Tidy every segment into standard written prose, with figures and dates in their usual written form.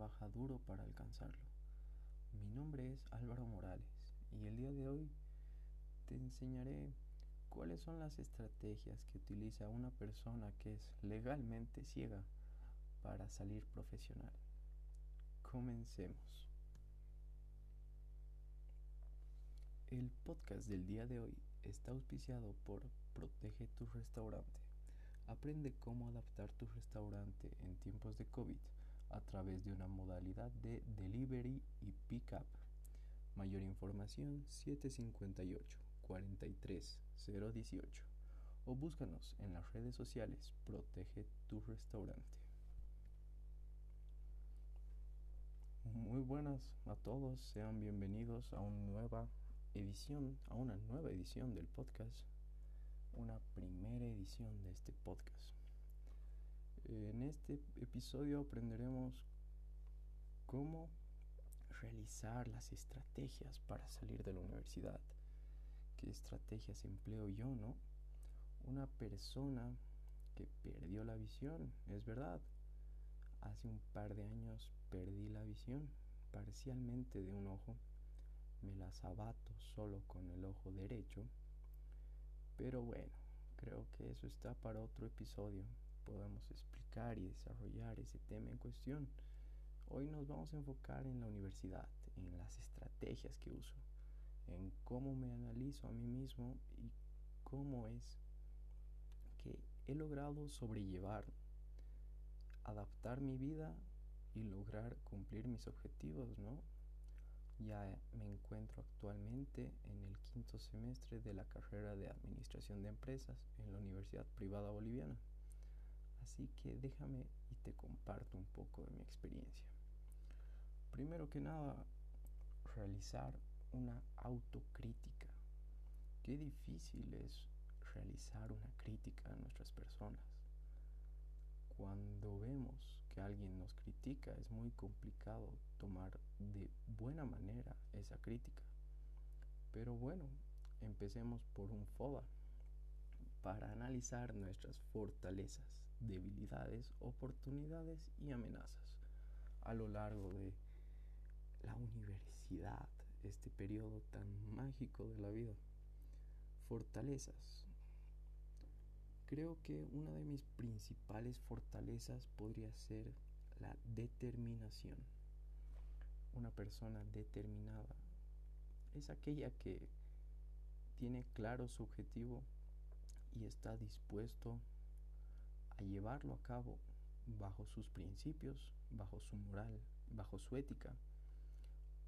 trabaja duro para alcanzarlo. Mi nombre es Álvaro Morales y el día de hoy te enseñaré cuáles son las estrategias que utiliza una persona que es legalmente ciega para salir profesional. Comencemos. El podcast del día de hoy está auspiciado por Protege tu Restaurante. Aprende cómo adaptar tu restaurante en tiempos de COVID a través de una modalidad de delivery y pick-up. Mayor información 758-43018 o búscanos en las redes sociales Protege tu Restaurante. Muy buenas a todos, sean bienvenidos a una nueva edición del podcast, una primera edición de este podcast. En este episodio aprenderemos cómo realizar las estrategias para salir de la universidad. ¿Qué estrategias empleo yo, no? Una persona que perdió la visión, es verdad. Hace un par de años perdí la visión parcialmente de un ojo. Me las abato solo con el ojo derecho. Pero bueno, creo que eso está para otro episodio. Podemos explicar y desarrollar ese tema en cuestión. Hoy nos vamos a enfocar en la universidad, en las estrategias que uso, en cómo me analizo a mí mismo y cómo es que he logrado sobrellevar, adaptar mi vida y lograr cumplir mis objetivos, ¿no? Ya me encuentro actualmente en el quinto semestre de la carrera de Administración de Empresas en la Universidad Privada Boliviana. Así que déjame y te comparto un poco de mi experiencia. Primero que nada, realizar una autocrítica. Qué difícil es realizar una crítica a nuestras personas. Cuando vemos que alguien nos critica, es muy complicado tomar de buena manera esa crítica. Pero bueno, empecemos por un FODA para analizar nuestras fortalezas, debilidades, oportunidades y amenazas. A lo largo de la universidad, este periodo tan mágico de la vida. Fortalezas. Creo que una de mis principales fortalezas podría ser la determinación. Una persona determinada es aquella que tiene claro su objetivo y está dispuesto a llevarlo a cabo bajo sus principios, bajo su moral, bajo su ética,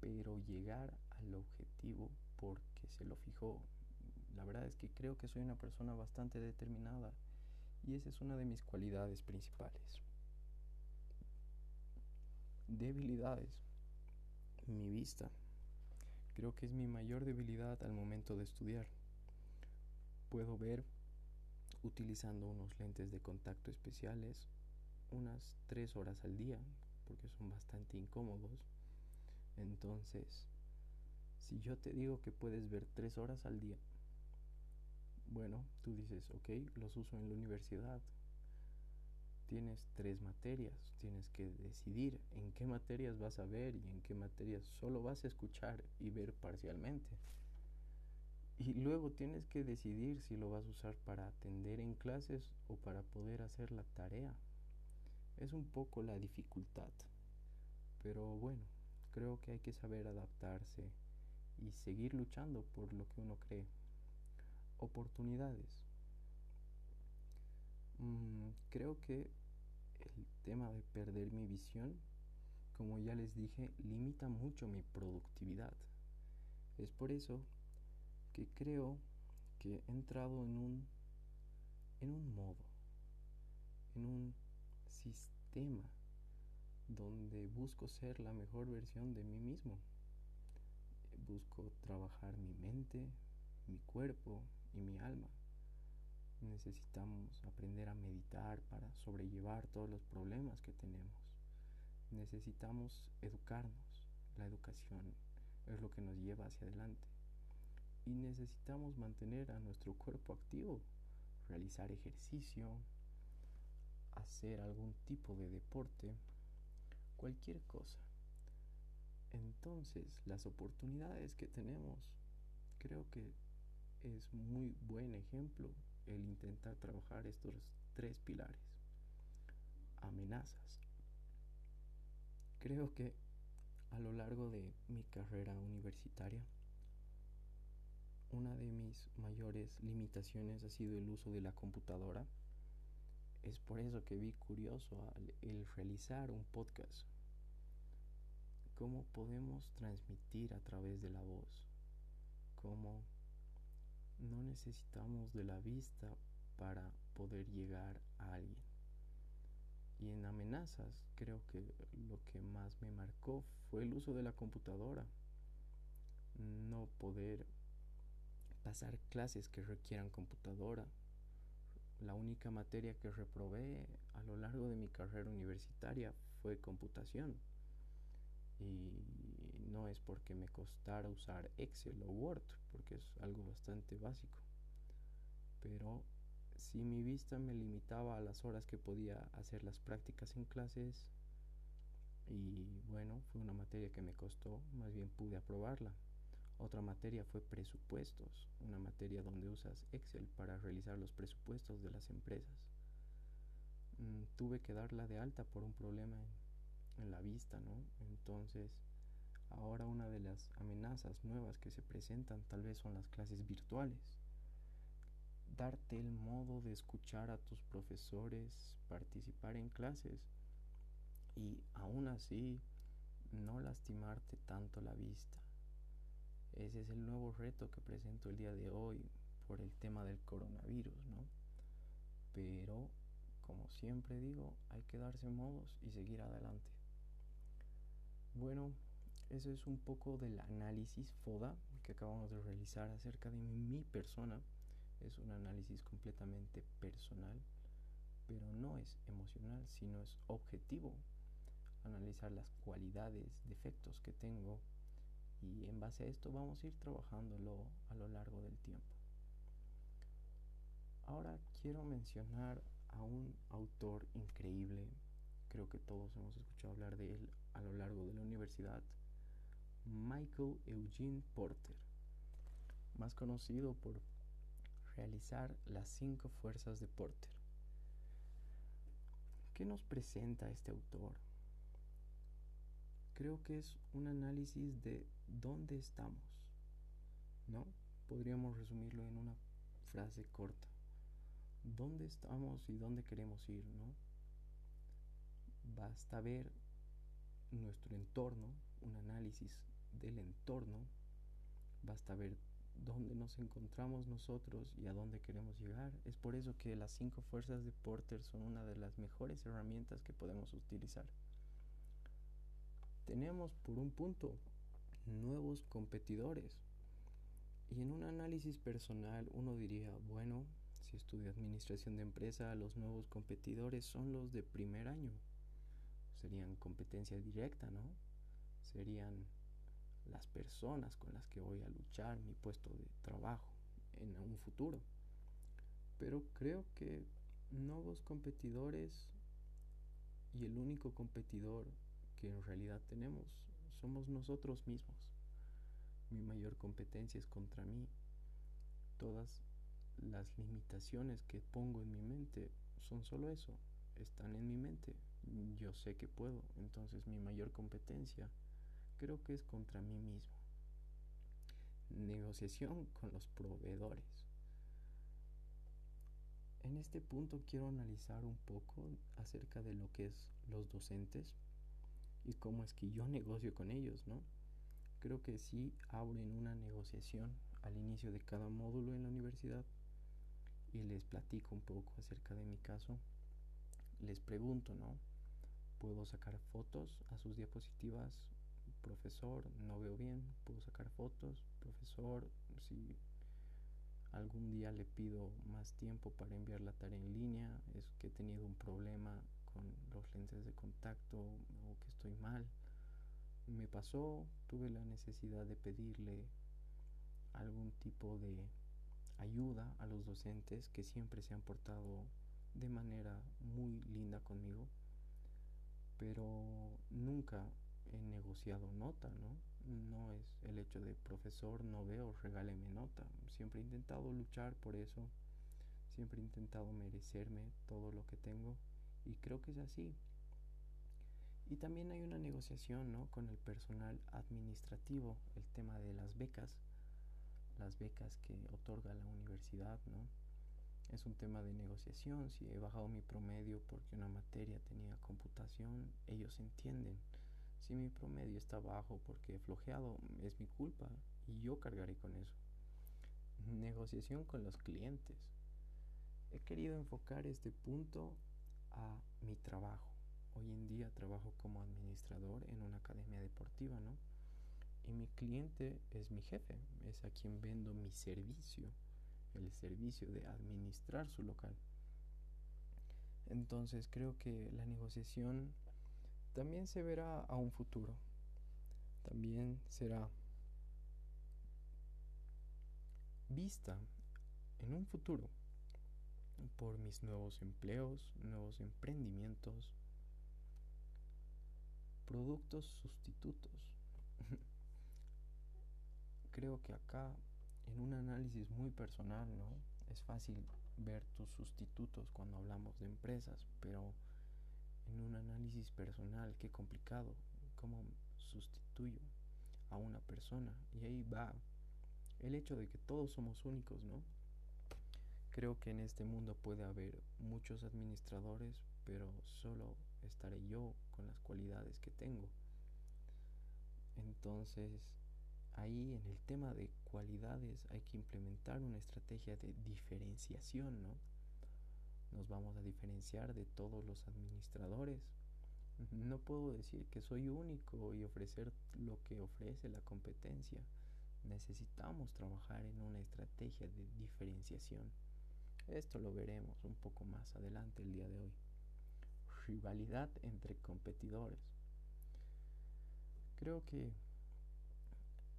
pero llegar al objetivo porque se lo fijó. La verdad es que creo que soy una persona bastante determinada y esa es una de mis cualidades principales. Debilidades. Mi vista. Creo que es mi mayor debilidad al momento de estudiar. Puedo ver utilizando unos lentes de contacto especiales unas 3 horas al día porque son bastante incómodos. Entonces, si yo te digo que puedes ver 3 horas al día, bueno, tú dices, ok, los uso en la universidad. Tienes 3 materias, tienes que decidir en qué materias vas a ver y en qué materias solo vas a escuchar y ver parcialmente. Y luego tienes que decidir si lo vas a usar para atender en clases o para poder hacer la tarea. Es un poco la dificultad, pero bueno, creo que hay que saber adaptarse y seguir luchando por lo que uno cree. Oportunidades. Creo que el tema de perder mi visión, como ya les dije, limita mucho mi productividad. Es por eso que creo que he entrado en un modo, en un sistema donde busco ser la mejor versión de mí mismo. Busco trabajar mi mente, mi cuerpo y mi alma. Necesitamos aprender a meditar para sobrellevar todos los problemas que tenemos. Necesitamos educarnos. La educación es lo que nos lleva hacia adelante. Y necesitamos mantener a nuestro cuerpo activo, realizar ejercicio, hacer algún tipo de deporte. cualquier cosa. Entonces, las oportunidades que tenemos, creo que es muy buen ejemplo el intentar trabajar estos tres pilares. Amenazas. Creo que a lo largo de mi carrera universitaria, una de mis mayores limitaciones ha sido el uso de la computadora. Es por eso que vi curioso el realizar un podcast. ¿Cómo podemos transmitir a través de la voz? ¿Cómo no necesitamos de la vista para poder llegar a alguien? Y en amenazas, creo que lo que más me marcó fue el uso de la computadora. No poder pasar clases que requieran computadora. La única materia que reprobé a lo largo de mi carrera universitaria fue computación. Y no es porque me costara usar Excel o Word, porque es algo bastante básico. Pero si mi vista me limitaba a las horas que podía hacer las prácticas en clases, y bueno, fue una materia que me costó, más bien pude aprobarla. Otra materia fue presupuestos, una materia donde usas Excel para realizar los presupuestos de las empresas. Tuve que darla de alta por un problema en la vista, ¿no? Entonces, ahora una de las amenazas nuevas que se presentan tal vez son las clases virtuales. Darte el modo de escuchar a tus profesores, participar en clases y aún así no lastimarte tanto la vista. Ese es el nuevo reto que presento el día de hoy por el tema del coronavirus, ¿no? Pero, como siempre digo, hay que darse modos y seguir adelante. Bueno, eso es un poco del análisis FODA que acabamos de realizar acerca de mi persona. Es un análisis completamente personal, pero no es emocional, sino es objetivo. Analizar las cualidades, defectos que tengo. Y en base a esto vamos a ir trabajándolo a lo largo del tiempo. Ahora quiero mencionar a un autor increíble. Creo que todos hemos escuchado hablar de él a lo largo de la universidad. Michael Eugene Porter. Más conocido por realizar las 5 fuerzas de Porter. ¿Qué nos presenta este autor? Creo que es un análisis de dónde estamos, ¿no? Podríamos resumirlo en una frase corta. ¿Dónde estamos y dónde queremos ir, no? Basta ver nuestro entorno, un análisis del entorno. Basta ver dónde nos encontramos nosotros y a dónde queremos llegar. Es por eso que las 5 fuerzas de Porter son una de las mejores herramientas que podemos utilizar. Tenemos, por un punto, nuevos competidores. Y en un análisis personal uno diría, bueno, si estudio Administración de Empresa, los nuevos competidores son los de primer año. Serían competencia directa, ¿no? Serían las personas con las que voy a luchar mi puesto de trabajo en un futuro. Pero creo que nuevos competidores y el único competidor que en realidad tenemos somos nosotros mismos. Mi mayor competencia es contra mí. Todas las limitaciones que pongo en mi mente son solo eso, están en mi mente. Yo sé que puedo, entonces mi mayor competencia creo que es contra mí mismo. Negociación con los proveedores. En este punto quiero analizar un poco acerca de lo que es los docentes y cómo es que yo negocio con ellos, ¿no? Creo que sí abren una negociación al inicio de cada módulo en la universidad y les platico un poco acerca de mi caso. Les pregunto, ¿no? ¿Puedo sacar fotos a sus diapositivas? Profesor, no veo bien, ¿puedo sacar fotos? Profesor, si algún día le pido más tiempo para enviar la tarea en línea, es que he tenido un problema con los lentes de contacto o que estoy mal. Me pasó, tuve la necesidad de pedirle algún tipo de ayuda a los docentes que siempre se han portado de manera muy linda conmigo, pero nunca he negociado nota, ¿no? No es el hecho de profesor, no veo, regáleme nota. Siempre he intentado luchar por eso, siempre he intentado merecerme todo lo que tengo y creo que es así. Y también hay una negociación, ¿no?, con el personal administrativo, el tema de las becas que otorga la universidad, ¿no? Es un tema de negociación. Si he bajado mi promedio porque una materia tenía computación, ellos entienden. Si mi promedio está bajo porque he flojeado, es mi culpa y yo cargaré con eso. Negociación con los clientes. He querido enfocar este punto a mi trabajo. Hoy en día trabajo como administrador en una academia deportiva, ¿no? Y mi cliente es mi jefe, es a quien vendo mi servicio, el servicio de administrar su local. Entonces creo que la negociación también se verá a un futuro, también será vista en un futuro por mis nuevos empleos, nuevos emprendimientos, productos sustitutos. Creo que acá, en un análisis muy personal, ¿no?, es fácil ver tus sustitutos cuando hablamos de empresas, pero en un análisis personal, qué complicado, cómo sustituyo a una persona. Y ahí va el hecho de que todos somos únicos, ¿no? Creo que en este mundo puede haber muchos administradores, pero solo estaré yo con las cualidades que tengo. Entonces, ahí en el tema de cualidades hay que implementar una estrategia de diferenciación, ¿no? Nos vamos a diferenciar de todos los administradores. No puedo decir que soy único y ofrecer lo que ofrece la competencia. Necesitamos trabajar en una estrategia de diferenciación. Esto lo veremos un poco más adelante el día de hoy. Rivalidad entre competidores. Creo que,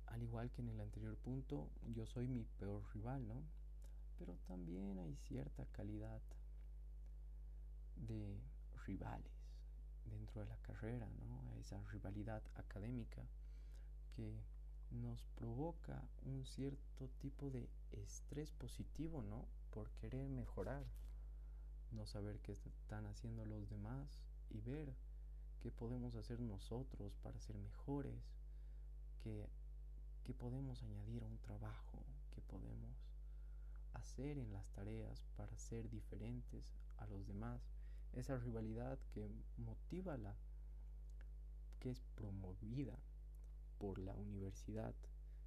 al igual que en el anterior punto, yo soy mi peor rival, ¿no? Pero también hay cierta calidad de rivales dentro de la carrera, ¿no? Esa rivalidad académica que nos provoca un cierto tipo de estrés positivo, ¿no?, por querer mejorar, no saber qué están haciendo los demás y ver qué podemos hacer nosotros para ser mejores, qué podemos añadir a un trabajo, qué podemos hacer en las tareas para ser diferentes a los demás. Esa rivalidad que motiva que es promovida por la universidad,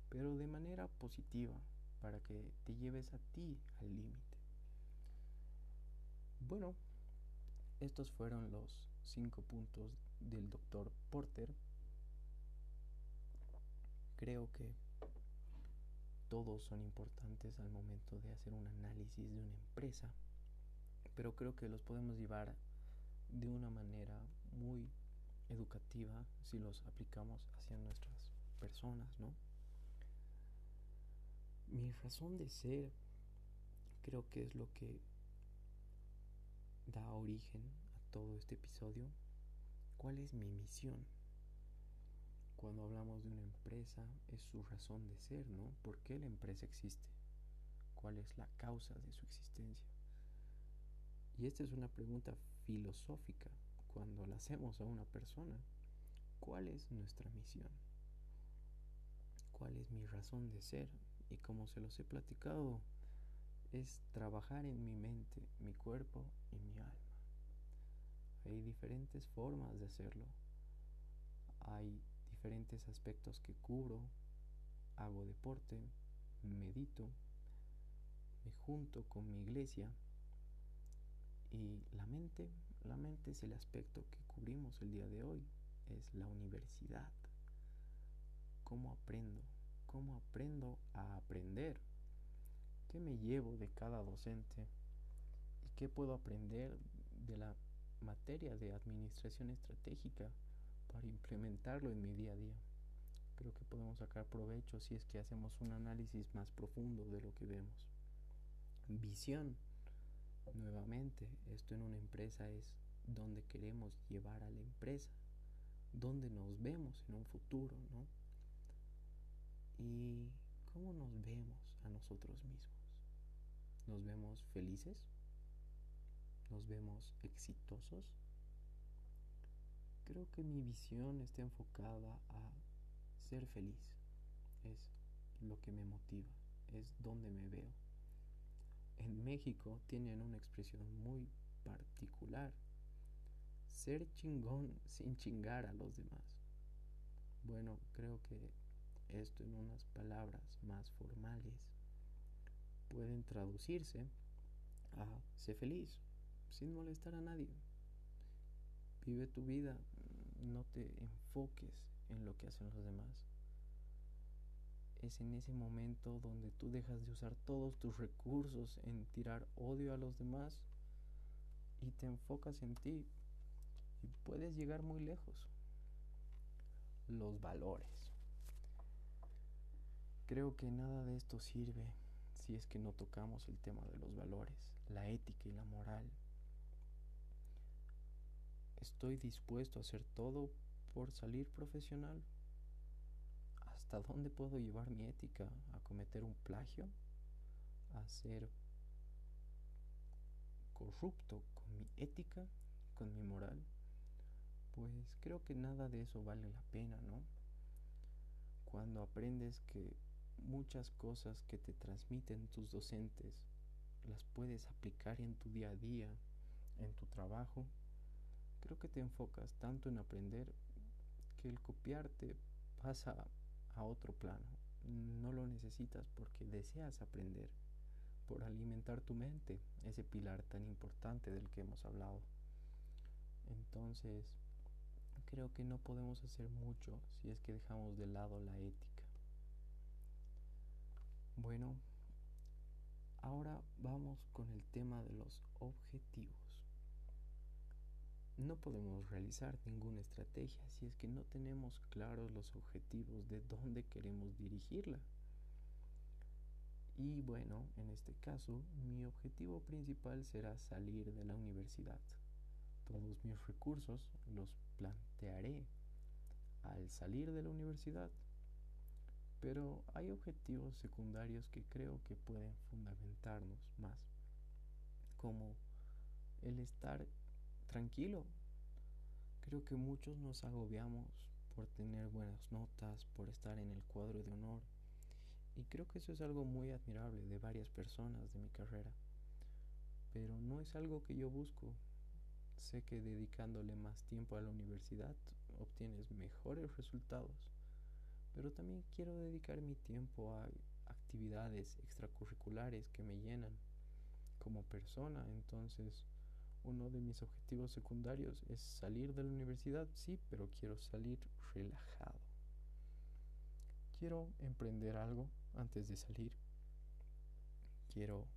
pero de manera positiva, para que te lleves a ti al límite. Bueno, estos fueron los 5 puntos del doctor Porter. Creo que todos son importantes al momento de hacer un análisis de una empresa, pero creo que los podemos llevar de una manera muy educativa si los aplicamos hacia nuestras personas, ¿no? Mi razón de ser creo que es lo que da origen a todo este episodio. ¿Cuál es mi misión? Cuando hablamos de una empresa, es su razón de ser, ¿no? ¿Por qué la empresa existe? ¿Cuál es la causa de su existencia? Y esta es una pregunta filosófica cuando la hacemos a una persona. ¿Cuál es nuestra misión? ¿Cuál es mi razón de ser? Y como se los he platicado, es trabajar en mi mente, mi cuerpo y mi alma. Hay diferentes formas de hacerlo. Hay diferentes aspectos que cubro. Hago deporte, medito, me junto con mi iglesia. Y la mente es el aspecto que cubrimos el día de hoy, es la universidad. ¿Cómo aprendo a aprender? ¿Qué me llevo de cada docente? ¿Y qué puedo aprender de la materia de administración estratégica para implementarlo en mi día a día? Creo que podemos sacar provecho si es que hacemos un análisis más profundo de lo que vemos. Visión. Nuevamente, esto en una empresa es dónde queremos llevar a la empresa, dónde nos vemos en un futuro, ¿no? Y cómo nos vemos a nosotros mismos. ¿Nos vemos felices? ¿Nos vemos exitosos? Creo que mi visión está enfocada a ser feliz. Es lo que me motiva, es donde me veo. En México tienen una expresión muy particular: ser chingón sin chingar a los demás. Bueno, creo que esto en unas palabras más formales pueden traducirse a ser feliz sin molestar a nadie. Vive tu vida, no te enfoques en lo que hacen los demás. Es en ese momento donde tú dejas de usar todos tus recursos en tirar odio a los demás y te enfocas en ti, y puedes llegar muy lejos. Los valores. Creo que nada de esto sirve si es que no tocamos el tema de los valores, la ética y la moral. Estoy dispuesto a hacer todo por salir profesional. ¿Hasta dónde puedo llevar mi ética? ¿A cometer un plagio? ¿A ser corrupto con mi ética, con mi moral? Pues creo que nada de eso vale la pena, ¿no? Cuando aprendes que muchas cosas que te transmiten tus docentes las puedes aplicar en tu día a día, en tu trabajo, creo que te enfocas tanto en aprender que el copiarte pasa a otro plano. No lo necesitas porque deseas aprender, por alimentar tu mente, ese pilar tan importante del que hemos hablado. Entonces, creo que no podemos hacer mucho si es que dejamos de lado la ética. Bueno, ahora vamos con el tema de los objetivos. No podemos realizar ninguna estrategia si es que no tenemos claros los objetivos de dónde queremos dirigirla. Y bueno, en este caso, mi objetivo principal será salir de la universidad. Todos mis recursos los plantearé al salir de la universidad. Pero hay objetivos secundarios que creo que pueden fundamentarnos más, como el estar tranquilo. Creo que muchos nos agobiamos por tener buenas notas, por estar en el cuadro de honor, y creo que eso es algo muy admirable de varias personas de mi carrera, pero no es algo que yo busco. Sé que dedicándole más tiempo a la universidad obtienes mejores resultados, pero también quiero dedicar mi tiempo a actividades extracurriculares que me llenan como persona. Entonces, uno de mis objetivos secundarios es salir de la universidad, sí, pero quiero salir relajado. Quiero emprender algo antes de salir. Quiero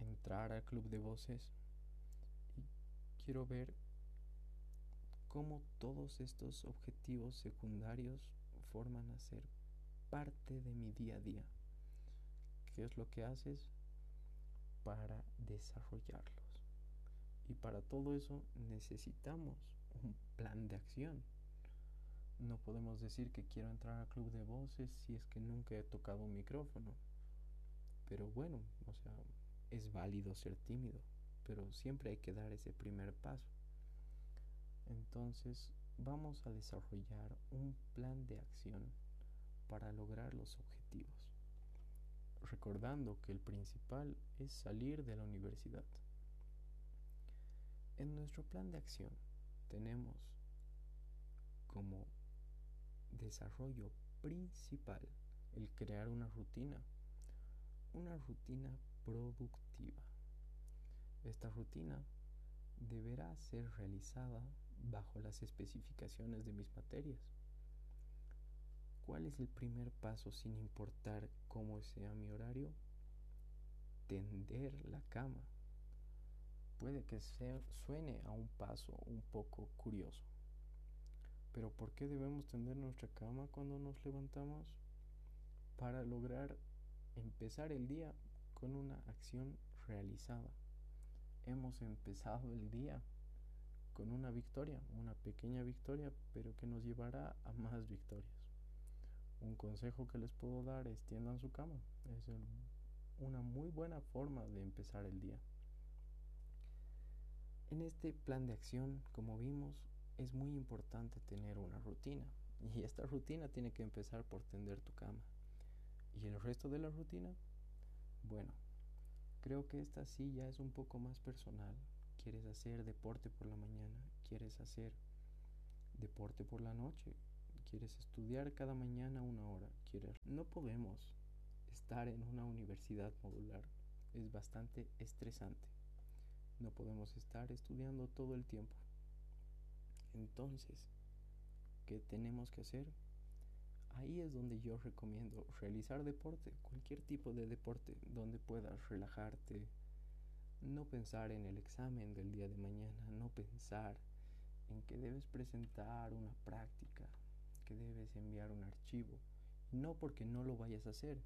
entrar al club de voces y quiero ver cómo todos estos objetivos secundarios forman a ser parte de mi día a día. ¿Qué es lo que haces para desarrollarlos? Y para todo eso necesitamos un plan de acción. No podemos decir que quiero entrar al club de voces si es que nunca he tocado un micrófono. Pero bueno, o sea, es válido ser tímido, pero siempre hay que dar ese primer paso. Entonces, vamos a desarrollar un plan de acción para lograr los objetivos, recordando que el principal es salir de la universidad. En nuestro plan de acción tenemos como desarrollo principal el crear una rutina productiva. Esta rutina deberá ser realizada bajo las especificaciones de mis materias. ¿Cuál es el primer paso sin importar cómo sea mi horario? Tender la cama. Puede que suene a un paso un poco curioso, pero ¿por qué debemos tender nuestra cama cuando nos levantamos? Para lograr empezar el día con una acción realizada. Hemos empezado el día con una victoria, una pequeña victoria, pero que nos llevará a más victorias. Un consejo que les puedo dar es tiendan su cama. Es una muy buena forma de empezar el día. En este plan de acción, como vimos, es muy importante tener una rutina. Y esta rutina tiene que empezar por tender tu cama. ¿Y el resto de la rutina? Bueno, creo que esta sí ya es un poco más personal. ¿Quieres hacer deporte por la mañana? ¿Quieres hacer deporte por la noche? ¿Quieres estudiar cada mañana una hora? No podemos estar en una universidad modular. Es bastante estresante. No podemos estar estudiando todo el tiempo. Entonces, ¿qué tenemos que hacer? Ahí es donde yo recomiendo realizar deporte, cualquier tipo de deporte, donde puedas relajarte, no pensar en el examen del día de mañana, no pensar en que debes presentar una práctica, que debes enviar un archivo, no porque no lo vayas a hacer,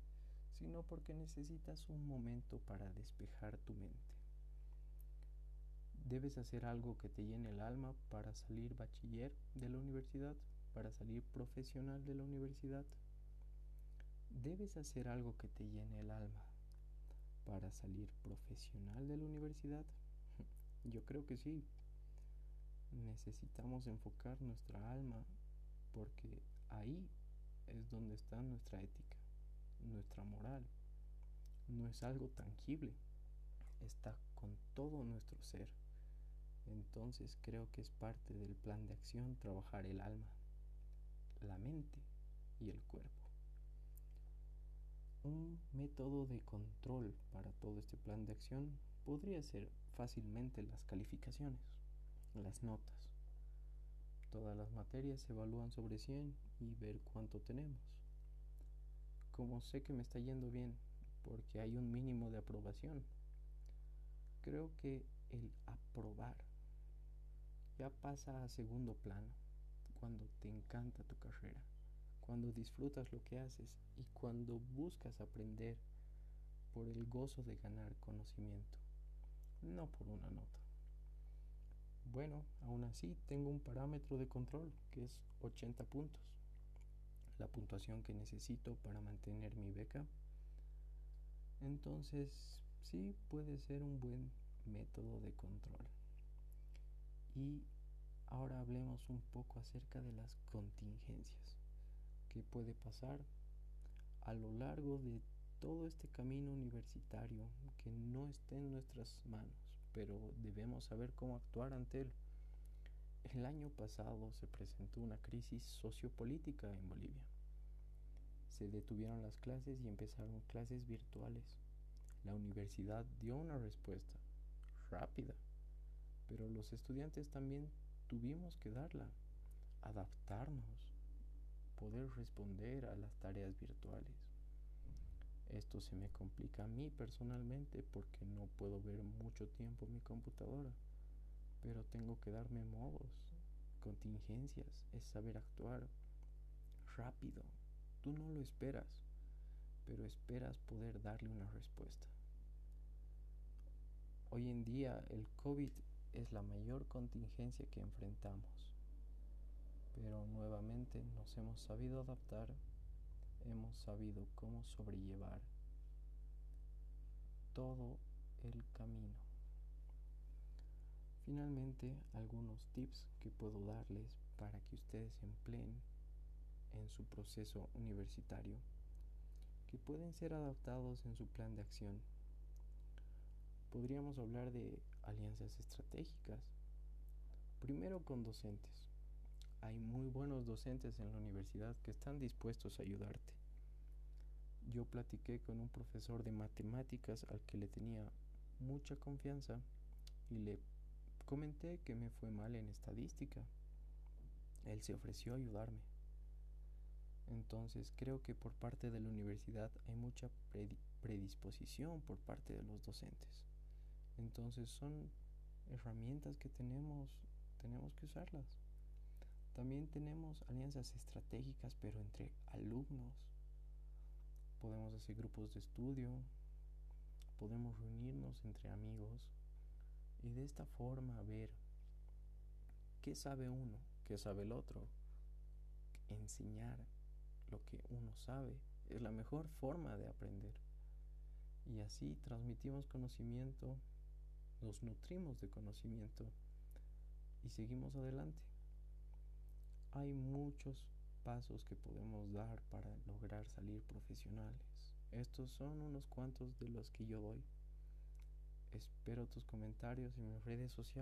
sino porque necesitas un momento para despejar tu mente. Debes hacer algo que te llene el alma para salir bachiller de la universidad, para salir profesional de la universidad. Debes hacer algo que te llene el alma para salir profesional de la universidad. Yo creo que sí. Necesitamos enfocar nuestra alma porque ahí es donde está nuestra ética, nuestra moral. No es algo tangible, está con todo nuestro ser. Entonces creo que es parte del plan de acción trabajar el alma, la mente y el cuerpo. Un método de control para todo este plan de acción podría ser fácilmente las calificaciones, las notas. Todas las materias se evalúan sobre 100 y ver cuánto tenemos. Como sé que me está yendo bien, porque hay un mínimo de aprobación, creo que el aprobar ya pasa a segundo plano cuando te encanta tu carrera, cuando disfrutas lo que haces y cuando buscas aprender por el gozo de ganar conocimiento, no por una nota. Bueno, aún así tengo un parámetro de control que es 80 puntos, la puntuación que necesito para mantener mi beca. Entonces, sí, puede ser un buen método de control. Y ahora hablemos un poco acerca de las contingencias. ¿Qué puede pasar a lo largo de todo este camino universitario que no esté en nuestras manos? Pero debemos saber cómo actuar ante él. El año pasado se presentó una crisis sociopolítica en Bolivia. Se detuvieron las clases y empezaron clases virtuales. La universidad dio una respuesta rápida, pero los estudiantes también tuvimos que darla, adaptarnos, poder responder a las tareas virtuales. Esto se me complica a mí personalmente porque no puedo ver mucho tiempo mi computadora, pero tengo que darme modos, contingencias, es saber actuar rápido. Tú no lo esperas, pero esperas poder darle una respuesta. Hoy en día el COVID es la mayor contingencia que enfrentamos, pero nuevamente nos hemos sabido adaptar, hemos sabido cómo sobrellevar todo el camino. Finalmente, algunos tips que puedo darles para que ustedes empleen en su proceso universitario, que pueden ser adaptados en su plan de acción. Podríamos hablar de alianzas estratégicas. Primero con docentes. Hay muy buenos docentes en la universidad que están dispuestos a ayudarte. Yo platiqué con un profesor de matemáticas al que le tenía mucha confianza y le comenté que me fue mal en estadística. Él se ofreció a ayudarme. Entonces creo que por parte de la universidad hay mucha predisposición por parte de los docentes. Entonces son herramientas que tenemos que usarlas. También tenemos alianzas estratégicas, pero entre alumnos. Podemos hacer grupos de estudio, podemos reunirnos entre amigos y de esta forma ver ¿Qué sabe uno? ¿Qué sabe el otro? Enseñar lo que uno sabe es la mejor forma de aprender. Y así transmitimos conocimiento, nos nutrimos de conocimiento y seguimos adelante. Hay muchos pasos que podemos dar para lograr salir profesionales. Estos son unos cuantos de los que yo doy. Espero tus comentarios en mis redes sociales.